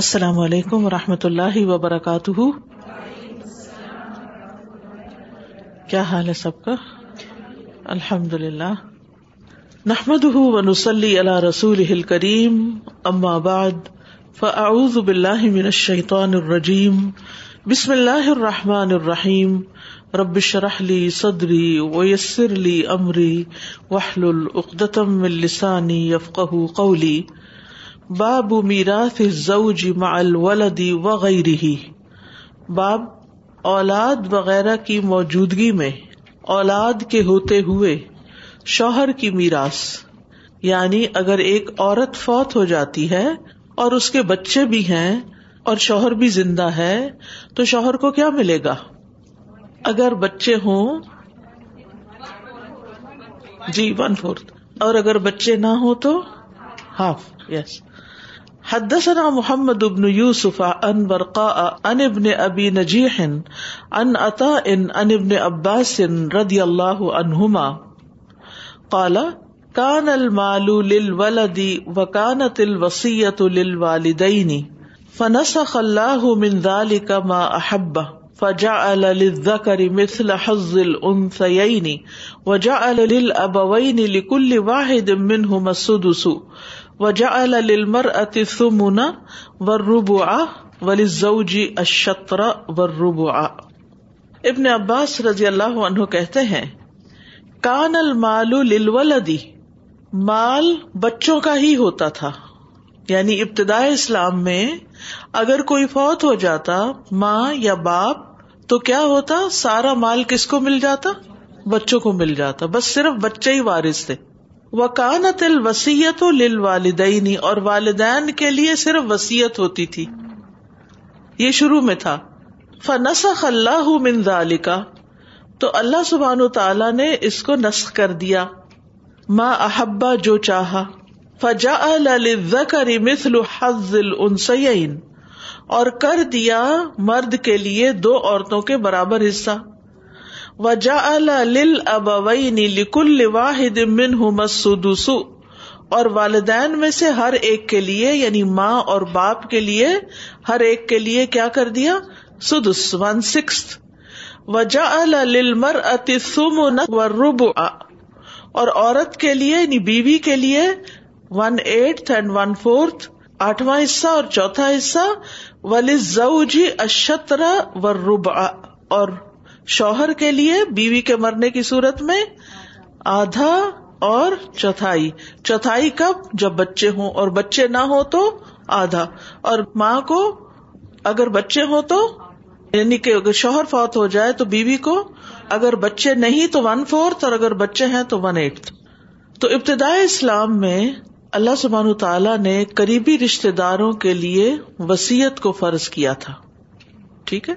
السلام علیکم ورحمۃ اللہ وبرکاتہ. کیا حال ہے سب کا؟ الحمدللہ. نحمده ونصلی علی رسوله الکریم. اما بعد فاعوذ باللہ من الشیطان الرجیم. بسم اللہ الرحمن الرحیم. رب اشرح لی صدری ویسر لی امری واحلل عقدۃ من لسانی یفقہوا قولی. باب میراث الزوج مع الولد وغیرہ. باب اولاد وغیرہ کی موجودگی میں اولاد کے ہوتے ہوئے شوہر کی میراث. یعنی اگر ایک عورت فوت ہو جاتی ہے اور اس کے بچے بھی ہیں اور شوہر بھی زندہ ہے تو شوہر کو کیا ملے گا؟ اگر بچے ہوں جی 1/4، اور اگر بچے نہ ہوں تو ہاف. یس. حدثنا محمد بن یوسف عن برقاء عن ابن ابی نجیح عن عطاء عن ابن عباس رضی اللہ عنہما قال کان المال للولد وکانت الوصیۃ للوالدین فنسخ اللہ من ذلک ما احب فجعل للذکر مثل حظ الانثیین وجعل للابوین لکل واحد منہما السدس وجعل للمرأة الثمن والربع وللزوج الشطر والربع. ابن عباس رضی اللہ عنہ کہتے ہیں کان المال للولد، مال بچوں کا ہی ہوتا تھا. یعنی ابتدائے اسلام میں اگر کوئی فوت ہو جاتا ماں یا باپ تو کیا ہوتا، سارا مال کس کو مل جاتا؟ بچوں کو مل جاتا، بس صرف بچے ہی وارث تھے. وَكَانَتِ الْوَصِيَّةُ لِلْوَالِدَيْنِ، اور والدین کے لیے صرف وصیت ہوتی تھی، یہ شروع میں تھا. فَنَسَخَ اللَّهُ مِنْ ذَلِكَ، تو اللہ سبحانہ تعالیٰ نے اس کو نسخ کر دیا. مَا أَحَبَّ، جو چاہا. فَجَعَلَ لِلذَّكَرِ مِثْلُ حَظِّ الْأُنْثَيَيْنِ، اور کر دیا مرد کے لیے دو عورتوں کے برابر حصہ. وَجَعَلَ لِلْأَبَوَيْنِ لِكُلِّ وَاحِدٍ مِّنْهُمَا السُّدُسُ، اور والدین میں سے ہر ایک کے لیے، یعنی ماں اور باپ کے لیے ہر ایک کے لیے کیا کر دیا؟ سدس، 1/6. وَجَعَلَ لِلْمَرْأَةِ الثُّمُنَ وَالرُّبُعَ، اور عورت کے لیے یعنی بیوی کے لیے 1/8 and 1/4، 8واں حصہ اور 4تھا حصہ. وَلِلزَّوْجِ الشَّطْرَ وَالرُّبْعَ، اور شوہر کے لیے بیوی کے مرنے کی صورت میں آدھا اور 1/4. 1/4 کب؟ جب بچے ہوں، اور بچے نہ ہوں تو آدھا. اور ماں کو اگر بچے ہوں تو، یعنی کہ اگر شوہر فوت ہو جائے تو بیوی کو، اگر بچے نہیں تو 1/4، اور اگر بچے ہیں تو 1/8. تو ابتدائی اسلام میں اللہ سبحانہ تعالیٰ نے قریبی رشتہ داروں کے لیے وصیت کو فرض کیا تھا. ٹھیک ہے.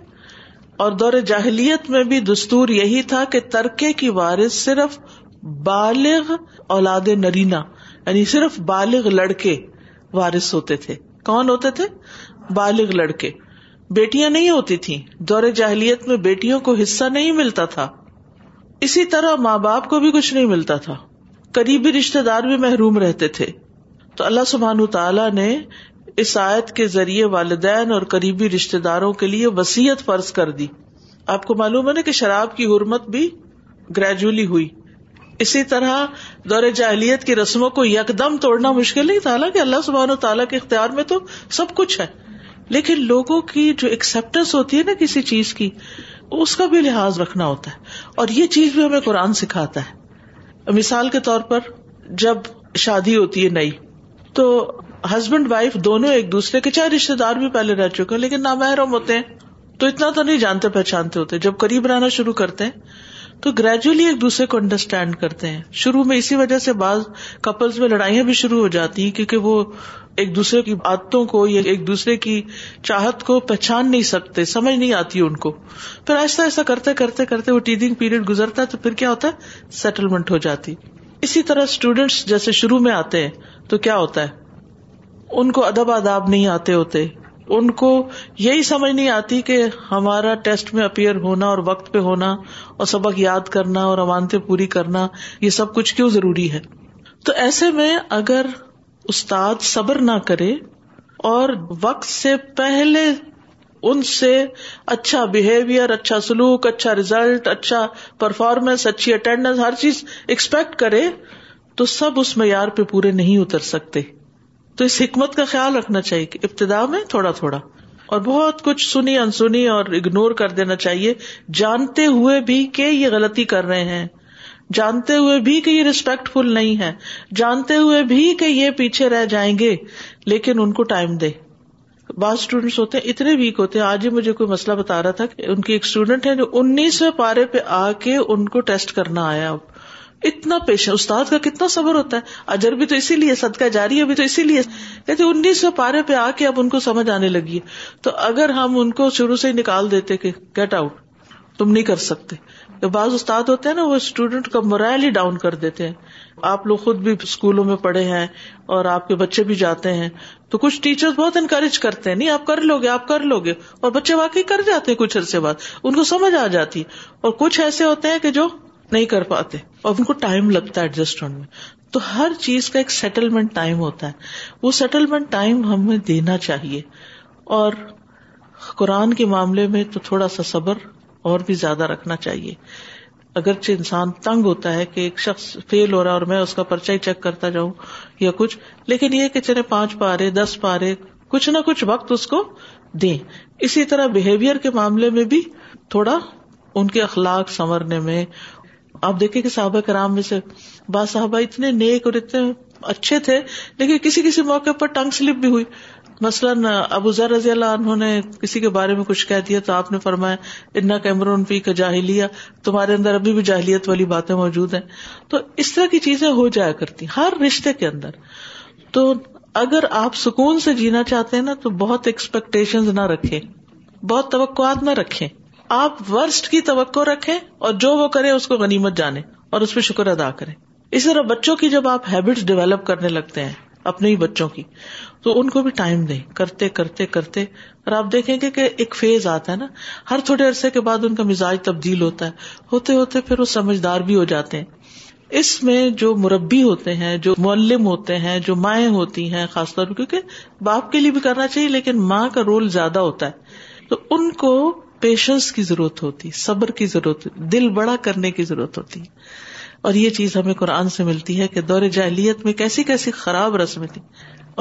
اور دور جاہلیت میں بھی دستور یہی تھا کہ ترکے کی وارث صرف بالغ اولاد نرینہ، یعنی صرف بالغ لڑکے وارث ہوتے تھے. کون ہوتے تھے؟ بالغ لڑکے. بیٹیاں نہیں ہوتی تھیں. دور جاہلیت میں بیٹیوں کو حصہ نہیں ملتا تھا. اسی طرح ماں باپ کو بھی کچھ نہیں ملتا تھا. قریبی رشتہ دار بھی محروم رہتے تھے. تو اللہ سبحانہ تعالیٰ نے اس آیت کے ذریعے والدین اور قریبی رشتہ داروں کے لیے وصیت فرض کر دی. آپ کو معلوم ہے نا کہ شراب کی حرمت بھی گریجولی ہوئی. اسی طرح دور جاہلیت کی رسموں کو یکدم توڑنا مشکل نہیں تھا، حالانکہ اللہ سبحانہ و تعالیٰ کے اختیار میں تو سب کچھ ہے. لیکن لوگوں کی جو ایکسیپٹنس ہوتی ہے نا کسی چیز کی، اس کا بھی لحاظ رکھنا ہوتا ہے. اور یہ چیز بھی ہمیں قرآن سکھاتا ہے. مثال کے طور پر جب شادی ہوتی ہے نئی، تو ہسبینڈ وائف دونوں ایک دوسرے کے، چاہے رشتے دار بھی پہلے رہ چکے ہیں لیکن نامحرم ہوتے ہیں تو اتنا تو نہیں جانتے پہچانتے ہوتے. جب قریب رہنا شروع کرتے ہیں تو گریجولی ایک دوسرے کو انڈرسٹینڈ کرتے ہیں. شروع میں اسی وجہ سے بعض کپلز میں لڑائیاں بھی شروع ہو جاتی ہیں، کیونکہ وہ ایک دوسرے کی عادتوں کو یا ایک دوسرے کی چاہت کو پہچان نہیں سکتے، سمجھ نہیں آتی ان کو. پھر آہستہ آہستہ کرتے کرتے کرتے وہ ٹیدنگ پیریڈ گزرتا ہے تو پھر کیا ہوتا ہے؟ سیٹلمنٹ ہو جاتی. اسی طرح اسٹوڈینٹس جیسے شروع میں آتے ہیں تو کیا ہوتا ہے، ان کو ادب آداب نہیں آتے ہوتے، ان کو یہی سمجھ نہیں آتی کہ ہمارا ٹیسٹ میں اپیئر ہونا اور وقت پہ ہونا اور سبق یاد کرنا اور امانتیں پوری کرنا، یہ سب کچھ کیوں ضروری ہے. تو ایسے میں اگر استاد صبر نہ کرے اور وقت سے پہلے ان سے اچھا بیہیویئر, اچھا سلوک, اچھا ریزلٹ, اچھا پرفارمنس, اچھی اٹینڈنس, ہر چیز ایکسپیکٹ کرے تو سب اس معیار پہ پورے نہیں اتر سکتے. تو اس حکمت کا خیال رکھنا چاہیے کہ ابتدا میں تھوڑا تھوڑا, اور بہت کچھ سنی انسنی اور اگنور کر دینا چاہیے, جانتے ہوئے بھی کہ یہ غلطی کر رہے ہیں, جانتے ہوئے بھی کہ یہ ریسپیکٹ فل نہیں ہے, جانتے ہوئے بھی کہ یہ پیچھے رہ جائیں گے, لیکن ان کو ٹائم دے. بعض اسٹوڈینٹس ہوتے ہیں اتنے ویک ہوتے ہیں. آج ہی مجھے کوئی مسئلہ بتا رہا تھا کہ ان کی ایک اسٹوڈینٹ ہے جو 19ویں پارے پہ آ کے ان کو ٹیسٹ کرنا آیا. اب اتنا پیشنس, استاد کا کتنا صبر ہوتا ہے, اجر بھی تو اسی لیے, صدقہ جاری بھی تو اسی لیے. کہتے 19ویں پارے پہ آ کے اب ان کو سمجھ آنے لگی ہے. تو اگر ہم ان کو شروع سے ہی نکال دیتے کہ گیٹ آؤٹ, تم نہیں کر سکتے, تو بعض استاد ہوتے ہیں نا وہ اسٹوڈینٹ کا مورال ہی ڈاؤن کر دیتے ہیں. آپ لوگ خود بھی اسکولوں میں پڑھے ہیں اور آپ کے بچے بھی جاتے ہیں, تو کچھ ٹیچر بہت انکریج کرتے ہیں, نہیں آپ کر لو گے, آپ کر لو گے, اور بچے واقعی کر جاتے ہیں کچھ عرصے بعد, ان کو سمجھ آ جاتی. اور کچھ ایسے ہوتے ہیں کہ جو نہیں کر پاتے اور ان کو ٹائم لگتا ہے ایڈجسٹ ہونے میں. تو ہر چیز کا ایک سیٹلمنٹ ٹائم ہوتا ہے, وہ سیٹلمنٹ ٹائم ہمیں دینا چاہیے. اور قرآن کے معاملے میں تو تھوڑا سا صبر اور بھی زیادہ رکھنا چاہیے. اگرچہ انسان تنگ ہوتا ہے کہ ایک شخص فیل ہو رہا اور میں اس کا پرچہ ہی چیک کرتا جاؤں یا کچھ, لیکن یہ کہ چلے 5 پارے 10 پارے کچھ نہ کچھ وقت اس کو دیں. اسی طرح بیہیویئر کے معاملے میں بھی تھوڑا ان کے اخلاق سنورنے میں. آپ دیکھیں کہ صحابہ کرام میں سے بعض صحابہ اتنے نیک اور اتنے اچھے تھے, لیکن کسی کسی موقع پر ٹنگ سلپ بھی ہوئی. مثلاً ابو ذر رضی اللہ عنہ نے کسی کے بارے میں کچھ کہہ دیا تو آپ نے فرمایا انک امرؤ فیک جاہلیہ, تمہارے اندر ابھی بھی جاہلیت والی باتیں موجود ہیں. تو اس طرح کی چیزیں ہو جایا کرتی ہر رشتے کے اندر. تو اگر آپ سکون سے جینا چاہتے ہیں نا تو بہت ایکسپیکٹیشنز نہ رکھیں, بہت توقعات نہ رکھیں. آپ ورسٹ کی توقع رکھیں اور جو وہ کریں اس کو غنیمت جانیں اور اس پہ شکر ادا کریں. اس طرح بچوں کی جب آپ ہیبٹس ڈیولپ کرنے لگتے ہیں اپنے ہی بچوں کی, تو ان کو بھی ٹائم دیں کرتے کرتے کرتے. اور آپ دیکھیں گے کہ ایک فیز آتا ہے نا, ہر تھوڑے عرصے کے بعد ان کا مزاج تبدیل ہوتا ہے, ہوتے ہوتے پھر وہ سمجھدار بھی ہو جاتے ہیں. اس میں جو مربی ہوتے ہیں, جو معلم ہوتے ہیں, جو مائیں ہوتی ہیں خاص طور پر, کیونکہ باپ کے لیے بھی کرنا چاہیے لیکن ماں کا رول زیادہ ہوتا ہے, تو ان کو پیشنس کی ضرورت ہوتی, صبر کی ضرورت ہوتی, دل بڑا کرنے کی ضرورت ہوتی. اور یہ چیز ہمیں قرآن سے ملتی ہے کہ دور جاہلیت میں کیسی کیسی خراب رسمیں تھی,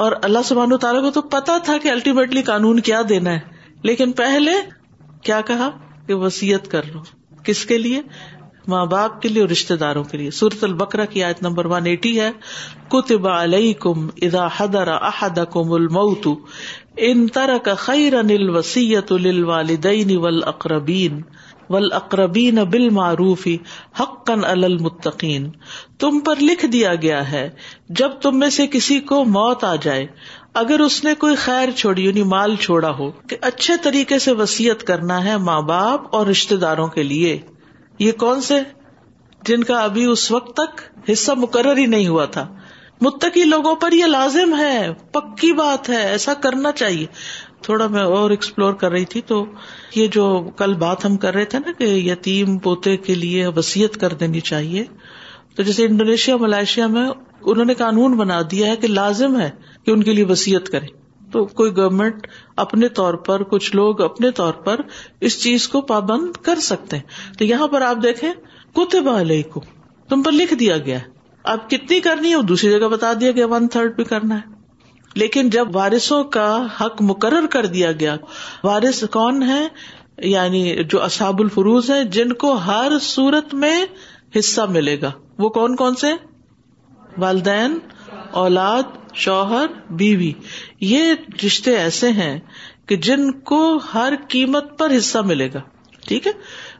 اور اللہ سبحانہ و تعالیٰ کو تو پتا تھا کہ الٹیمیٹلی قانون کیا دینا ہے, لیکن پہلے کیا کہا کہ وصیت کر لو. کس کے لیے؟ ماں باپ کے لیے اور رشتے داروں کے لیے. سورۃ البقرہ کی آیت نمبر 180 ہے, کتب علیکم اذا حضر احدکم الموت ان ترک خیرا الوصیۃ للوالدین والاقربین والاقربین بالمعروف حقا علی المتقین. تم پر لکھ دیا گیا ہے جب تم میں سے کسی کو موت آ جائے, اگر اس نے کوئی خیر چھوڑی یعنی مال چھوڑا ہو, کہ اچھے طریقے سے وصیت کرنا ہے ماں باپ اور رشتے داروں کے لیے. یہ کون سے؟ جن کا ابھی اس وقت تک حصہ مقرر ہی نہیں ہوا تھا. متقی لوگوں پر یہ لازم ہے, پکی بات ہے, ایسا کرنا چاہیے. تھوڑا میں اور ایکسپلور کر رہی تھی تو یہ جو کل بات ہم کر رہے تھے نا کہ یتیم پوتے کے لیے وصیت کر دینی چاہیے, تو جیسے انڈونیشیا ملائیشیا میں انہوں نے قانون بنا دیا ہے کہ لازم ہے کہ ان کے لیے وصیت کریں. تو کوئی گورنمنٹ اپنے طور پر, کچھ لوگ اپنے طور پر اس چیز کو پابند کر سکتے ہیں. تو یہاں پر آپ دیکھیں کتب علیکم, تم پر لکھ دیا گیا ہے. آپ کتنی کرنی ہے, دوسری جگہ بتا دیا گیا 1/3 بھی کرنا ہے. لیکن جب وارثوں کا حق مقرر کر دیا گیا, وارث کون ہے؟ یعنی جو اصحاب الفروض ہیں, جن کو ہر صورت میں حصہ ملے گا. وہ کون کون سے؟ والدین, اولاد, شوہر, بیوی. یہ رشتے ایسے ہیں کہ جن کو ہر قیمت پر حصہ ملے گا. ٹھیک ہے,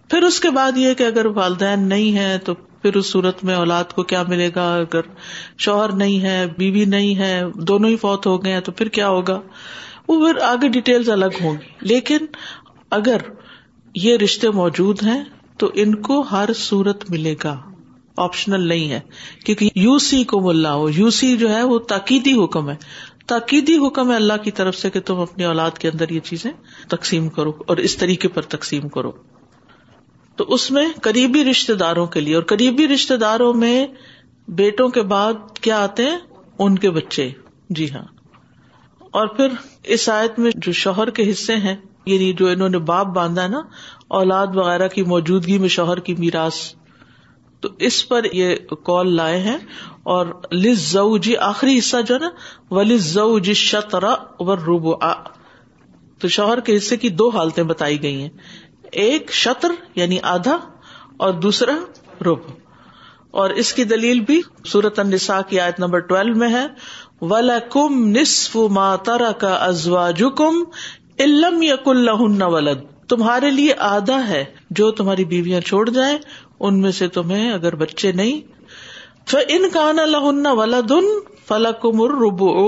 پھر اس کے بعد یہ کہ اگر والدین نہیں ہیں تو پھر اس صورت میں اولاد کو کیا ملے گا, اگر شوہر نہیں ہے, بیوی نہیں ہے, دونوں ہی فوت ہو گئے ہیں تو پھر کیا ہوگا, وہ پھر آگے ڈیٹیلز الگ ہوں گی. لیکن اگر یہ رشتے موجود ہیں تو ان کو ہر صورت ملے گا, آپشنل نہیں ہے. کیونکہ یو سی کو ملا ہو, یو سی جو ہے وہ تاکیدی حکم ہے, تاکیدی حکم ہے اللہ کی طرف سے کہ تم اپنی اولاد کے اندر یہ چیزیں تقسیم کرو اور اس طریقے پر تقسیم کرو. تو اس میں قریبی رشتہ داروں کے لیے, اور قریبی رشتہ داروں میں بیٹوں کے بعد کیا آتے ہیں؟ ان کے بچے. جی ہاں. اور پھر اس آیت میں جو شوہر کے حصے ہیں، یعنی جو انہوں نے باپ باندھا نا، اولاد وغیرہ کی موجودگی میں شوہر کی میراث، تو اس پر یہ قول لائے ہیں. اور للزوج آخری حصہ جو نا، وللزوج الشطر والربع، تو شوہر کے حصے کی دو حالتیں بتائی گئی ہیں، ایک شطر یعنی آدھا اور دوسرا ربع. اور اس کی دلیل بھی سورۃ النساء کی آیت نمبر 12 میں ہے، وَلَكُمْ نِصْفُ مَا تَرَكَ أَزْوَاجُكُمْ إِن لَّمْ يَكُن لَّهُنَّ وَلَدٌ، تمہارے لیے آدھا ہے جو تمہاری بیویاں چھوڑ جائیں ان میں سے تمہیں اگر بچے نہیں. فَإِن كَانَ لَهُنَّ وَلَدٌ فَلَكُمُ الرُّبُعُ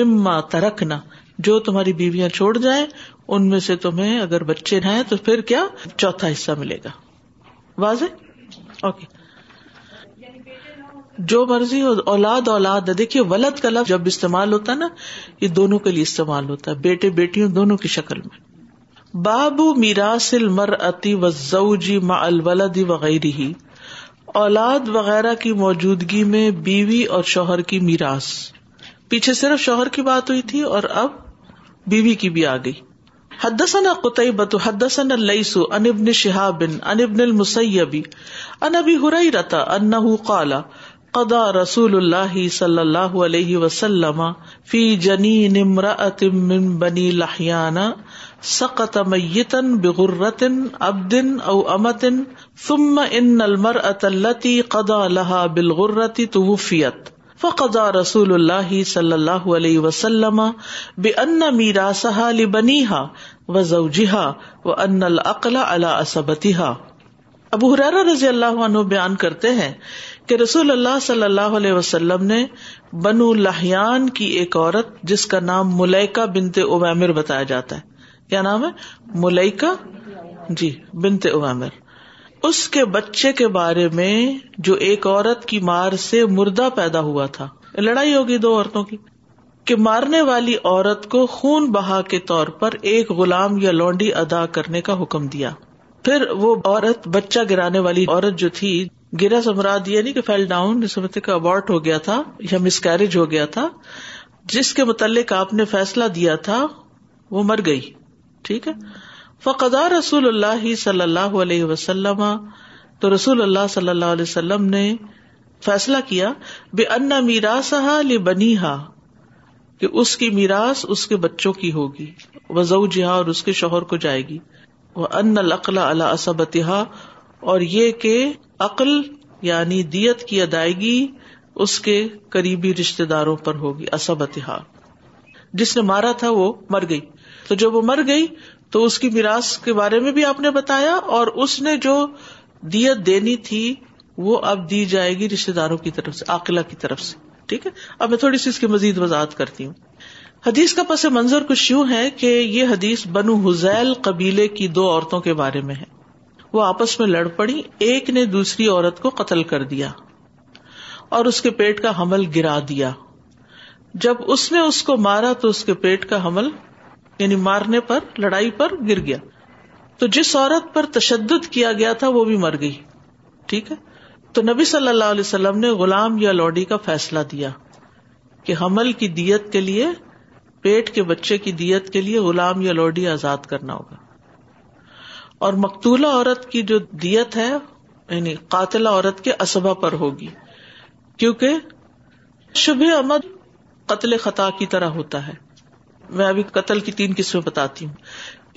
مِمَّا تَرَكْنَ، جو تمہاری بیویاں چھوڑ جائیں ان میں سے تمہیں اگر بچے ہیں تو پھر کیا، چوتھا حصہ ملے گا. واضح؟ اوکے. جو مرضی ہو، اولاد اولاد ہے. دیکھیے ولد کا لفظ جب استعمال ہوتا ہے نا، یہ دونوں کے لیے استعمال ہوتا ہے، بیٹے بیٹیوں دونوں کی شکل میں. باب میراث المرأۃ والزوج مع الولد وغیرہ، اولاد وغیرہ کی موجودگی میں بیوی اور شوہر کی میراث. پیچھے صرف شوہر کی بات ہوئی تھی اور اب بیوی کی بھی آ گئی. حدثنا قتيبة حدثنا الليث عن ابن شهاب عن ابن المسيب عن ابي هريرة انه قال قضى رسول الله صلى الله عليه وسلم في جنين امرأة من بني لحيان سقط ميتا بغرة عبد او امة ثم ان المرأة التي قضى لها بالغرة توفيت فقضى رسول الله صلى الله عليه وسلم بأن ميراثها لبنيها وزوجها وأن العقل على عصبتها. ابو ہریرہ رضی اللہ عنہ بیان کرتے ہیں کہ رسول اللہ صلی اللہ علیہ وسلم نے بنو لحیان کی ایک عورت جس کا نام ملیکہ بنت عوامر بتایا جاتا ہے، کیا نام ہے؟ ملیکہ جی بنت عوامر. اس کے بچے کے بارے میں جو ایک عورت کی مار سے مردہ پیدا ہوا تھا، لڑائی ہوگی دو عورتوں کی، کہ مارنے والی عورت کو خون بہا کے طور پر ایک غلام یا لونڈی ادا کرنے کا حکم دیا. پھر وہ عورت، بچہ گرانے والی عورت جو تھی، گرا سمراد یہ نہیں کہ فیل ڈاؤن، جس سمجھتے کہ ابارٹ ہو گیا تھا یا مس کیریج ہو گیا تھا، جس کے متعلق آپ نے فیصلہ دیا تھا، وہ مر گئی. ٹھیک ہے. فقضا رسول اللہ صلی اللہ علیہ وسلم، تو رسول اللہ صلی اللہ علیہ وسلم نے فیصلہ کیا، بأن میراثها لبنيها، کہ اس کی میراث اس کے بچوں کی ہوگی، وزوجها، اور اس کے شوہر کو جائے گی، وأن العقل على عصبتها، اور یہ کہ عقل یعنی دیت کی ادائیگی اس کے قریبی رشتہ داروں پر ہوگی. عصبتها، جس نے مارا تھا وہ مر گئی، تو جب وہ مر گئی تو اس کی میراث کے بارے میں بھی آپ نے بتایا، اور اس نے جو دیت دینی تھی وہ اب دی جائے گی رشتہ داروں کی طرف سے، عاقلہ کی طرف سے. ٹھیک ہے. اب میں تھوڑی سی اس کی مزید وضاحت کرتی ہوں. حدیث کا پس منظر کچھ یوں ہے کہ یہ حدیث بنو حذیل قبیلے کی دو عورتوں کے بارے میں ہے. وہ آپس میں لڑ پڑی، ایک نے دوسری عورت کو قتل کر دیا اور اس کے پیٹ کا حمل گرا دیا. جب اس نے اس کو مارا تو اس کے پیٹ کا حمل، یعنی مارنے پر، لڑائی پر گر گیا. تو جس عورت پر تشدد کیا گیا تھا وہ بھی مر گئی. ٹھیک ہے. تو نبی صلی اللہ علیہ وسلم نے غلام یا لوڈی کا فیصلہ دیا کہ حمل کی دیت کے لیے، پیٹ کے بچے کی دیت کے لیے غلام یا لوڈی آزاد کرنا ہوگا. اور مقتولہ عورت کی جو دیت ہے، یعنی قاتلہ عورت کے عصبہ پر ہوگی، کیونکہ شبہ عمد قتل خطا کی طرح ہوتا ہے. میں ابھی قتل کی تین قسمیں بتاتی ہوں.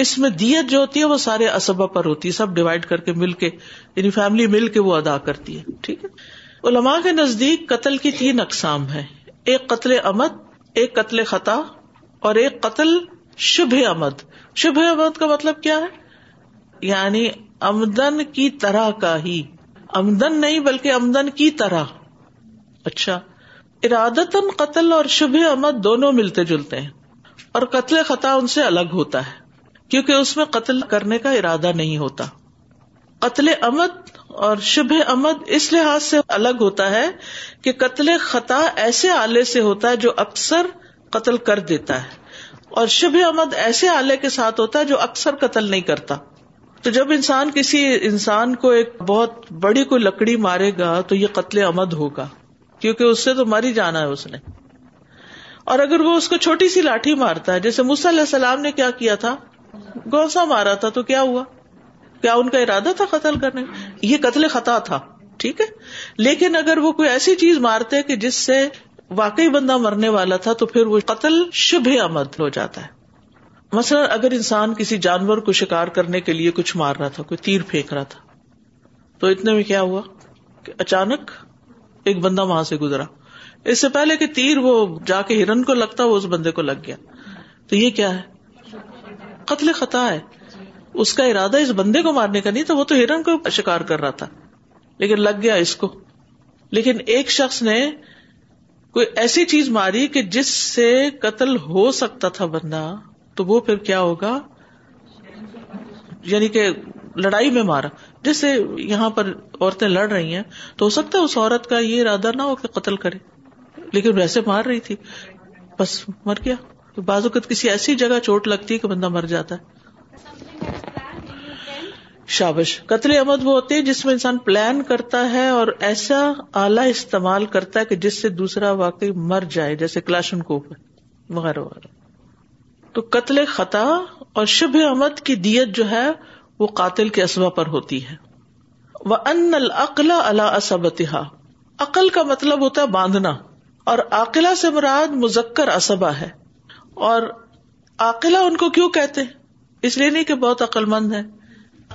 اس میں دیت جو ہوتی ہے وہ سارے اسباب پر ہوتی ہے، سب ڈیوائیڈ کر کے مل کے، یعنی فیملی مل کے وہ ادا کرتی ہے. ٹھیک ہے. علماء کے نزدیک قتل کی تین اقسام ہیں، ایک قتل عمد، ایک قتل خطا، اور ایک قتل شبہ عمد. شبہ عمد کا مطلب کیا ہے؟ یعنی عمدن کی طرح کا ہی، عمدن نہیں بلکہ عمدن کی طرح. اچھا. ارادتاً قتل اور شبہ عمد دونوں ملتے جلتے ہیں، اور قتل خطا ان سے الگ ہوتا ہے کیونکہ اس میں قتل کرنے کا ارادہ نہیں ہوتا. قتل عمد اور شبہ عمد اس لحاظ سے الگ ہوتا ہے کہ قتل خطا ایسے آلے سے ہوتا ہے جو اکثر قتل کر دیتا ہے، اور شبہ عمد ایسے آلے کے ساتھ ہوتا ہے جو اکثر قتل نہیں کرتا. تو جب انسان کسی انسان کو ایک بہت بڑی کوئی لکڑی مارے گا تو یہ قتل عمد ہوگا، کیونکہ اس سے تو ماری جانا ہے اس نے. اور اگر وہ اس کو چھوٹی سی لاٹھی مارتا ہے، جیسے موسیٰ علیہ السلام نے کیا کیا تھا، گوسا مارا تھا، تو کیا ہوا؟ کیا ان کا ارادہ تھا قتل کرنے؟ یہ قتل خطا تھا، ٹھیک ہے، لیکن اگر وہ کوئی ایسی چیز مارتے کہ جس سے واقعی بندہ مرنے والا تھا تو پھر وہ قتل شبہ عمد ہو جاتا ہے. مثلا اگر انسان کسی جانور کو شکار کرنے کے لیے کچھ مار رہا تھا، کوئی تیر پھینک رہا تھا، تو اتنے میں کیا ہوا کہ اچانک ایک بندہ وہاں سے گزرا، اس سے پہلے کہ تیر وہ جا کے ہرن کو لگتا وہ اس بندے کو لگ گیا. تو یہ کیا ہے؟ قتل خطا ہے. اس کا ارادہ اس بندے کو مارنے کا نہیں تھا، وہ تو ہرن کو شکار کر رہا تھا لیکن لگ گیا اس کو. لیکن ایک شخص نے کوئی ایسی چیز ماری کہ جس سے قتل ہو سکتا تھا بندہ، تو وہ پھر کیا ہوگا؟ یعنی کہ لڑائی میں مارا. جیسے یہاں پر عورتیں لڑ رہی ہیں تو ہو سکتا ہے اس عورت کا یہ ارادہ نہ ہو کہ قتل کرے، لیکن ویسے مار رہی تھی، بس مر گیا. بعض اوقات کسی ایسی جگہ چوٹ لگتی ہے کہ بندہ مر جاتا ہے. شابش. قتل عمد وہ ہوتے ہیں جس میں انسان پلان کرتا ہے اور ایسا آلہ استعمال کرتا ہے کہ جس سے دوسرا واقعی مر جائے، جیسے کلاشنکوف وغیرہ وغیرہ. تو قتل خطا اور شبہ عمد کی دیت جو ہے وہ قاتل کے اسباب پر ہوتی ہے. وَأَنَّ الْعَقْلَ عَلَىٰ عَصَبَتِهَا. عقل کا مطلب ہوتا ہے باندھنا، اور عاقلہ سے مراد مذکر عصبہ ہے. اور عاقلہ ان کو کیوں کہتے ہیں؟ اس لیے نہیں کہ بہت عقل مند ہے.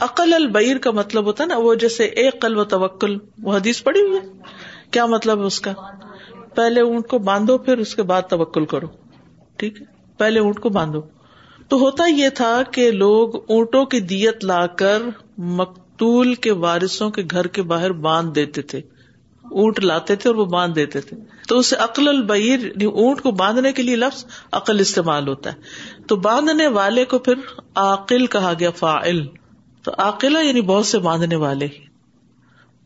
عقل البعیر کا مطلب ہوتا ہے نا، وہ جیسے ایک قلب و توکل، وہ حدیث پڑھی ہوئی ہے. کیا مطلب ہے اس کا؟ پہلے اونٹ کو باندھو پھر اس کے بعد توکل کرو، ٹھیک ہے، پہلے اونٹ کو باندھو. تو ہوتا یہ تھا کہ لوگ اونٹوں کی دیت لا کر مقتول کے وارثوں کے گھر کے باہر باندھ دیتے تھے، اونٹ لاتے تھے اور وہ باندھ دیتے تھے. تو اسے عقل البعیر، اونٹ کو باندھنے کے لیے لفظ عقل استعمال ہوتا ہے. تو باندھنے والے کو پھر عاقل کہا گیا، فاعل. تو عاقلہ یعنی بہت سے باندھنے والے.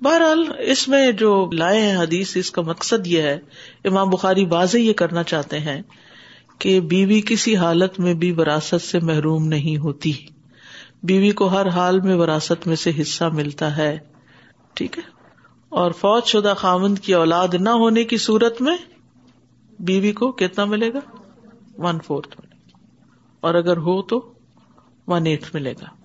بہرحال اس میں جو لائے ہیں حدیث، اس کا مقصد یہ ہے، امام بخاری واضح یہ کرنا چاہتے ہیں کہ بیوی کسی حالت میں بھی وراثت سے محروم نہیں ہوتی، بیوی کو ہر حال میں وراثت میں سے حصہ ملتا ہے، ٹھیک ہے. اور فوت شدہ خاوند کی اولاد نہ ہونے کی صورت میں بیوی کو کتنا ملے گا؟ 1/4 ملے گا، اور اگر ہو تو 1/8 ملے گا.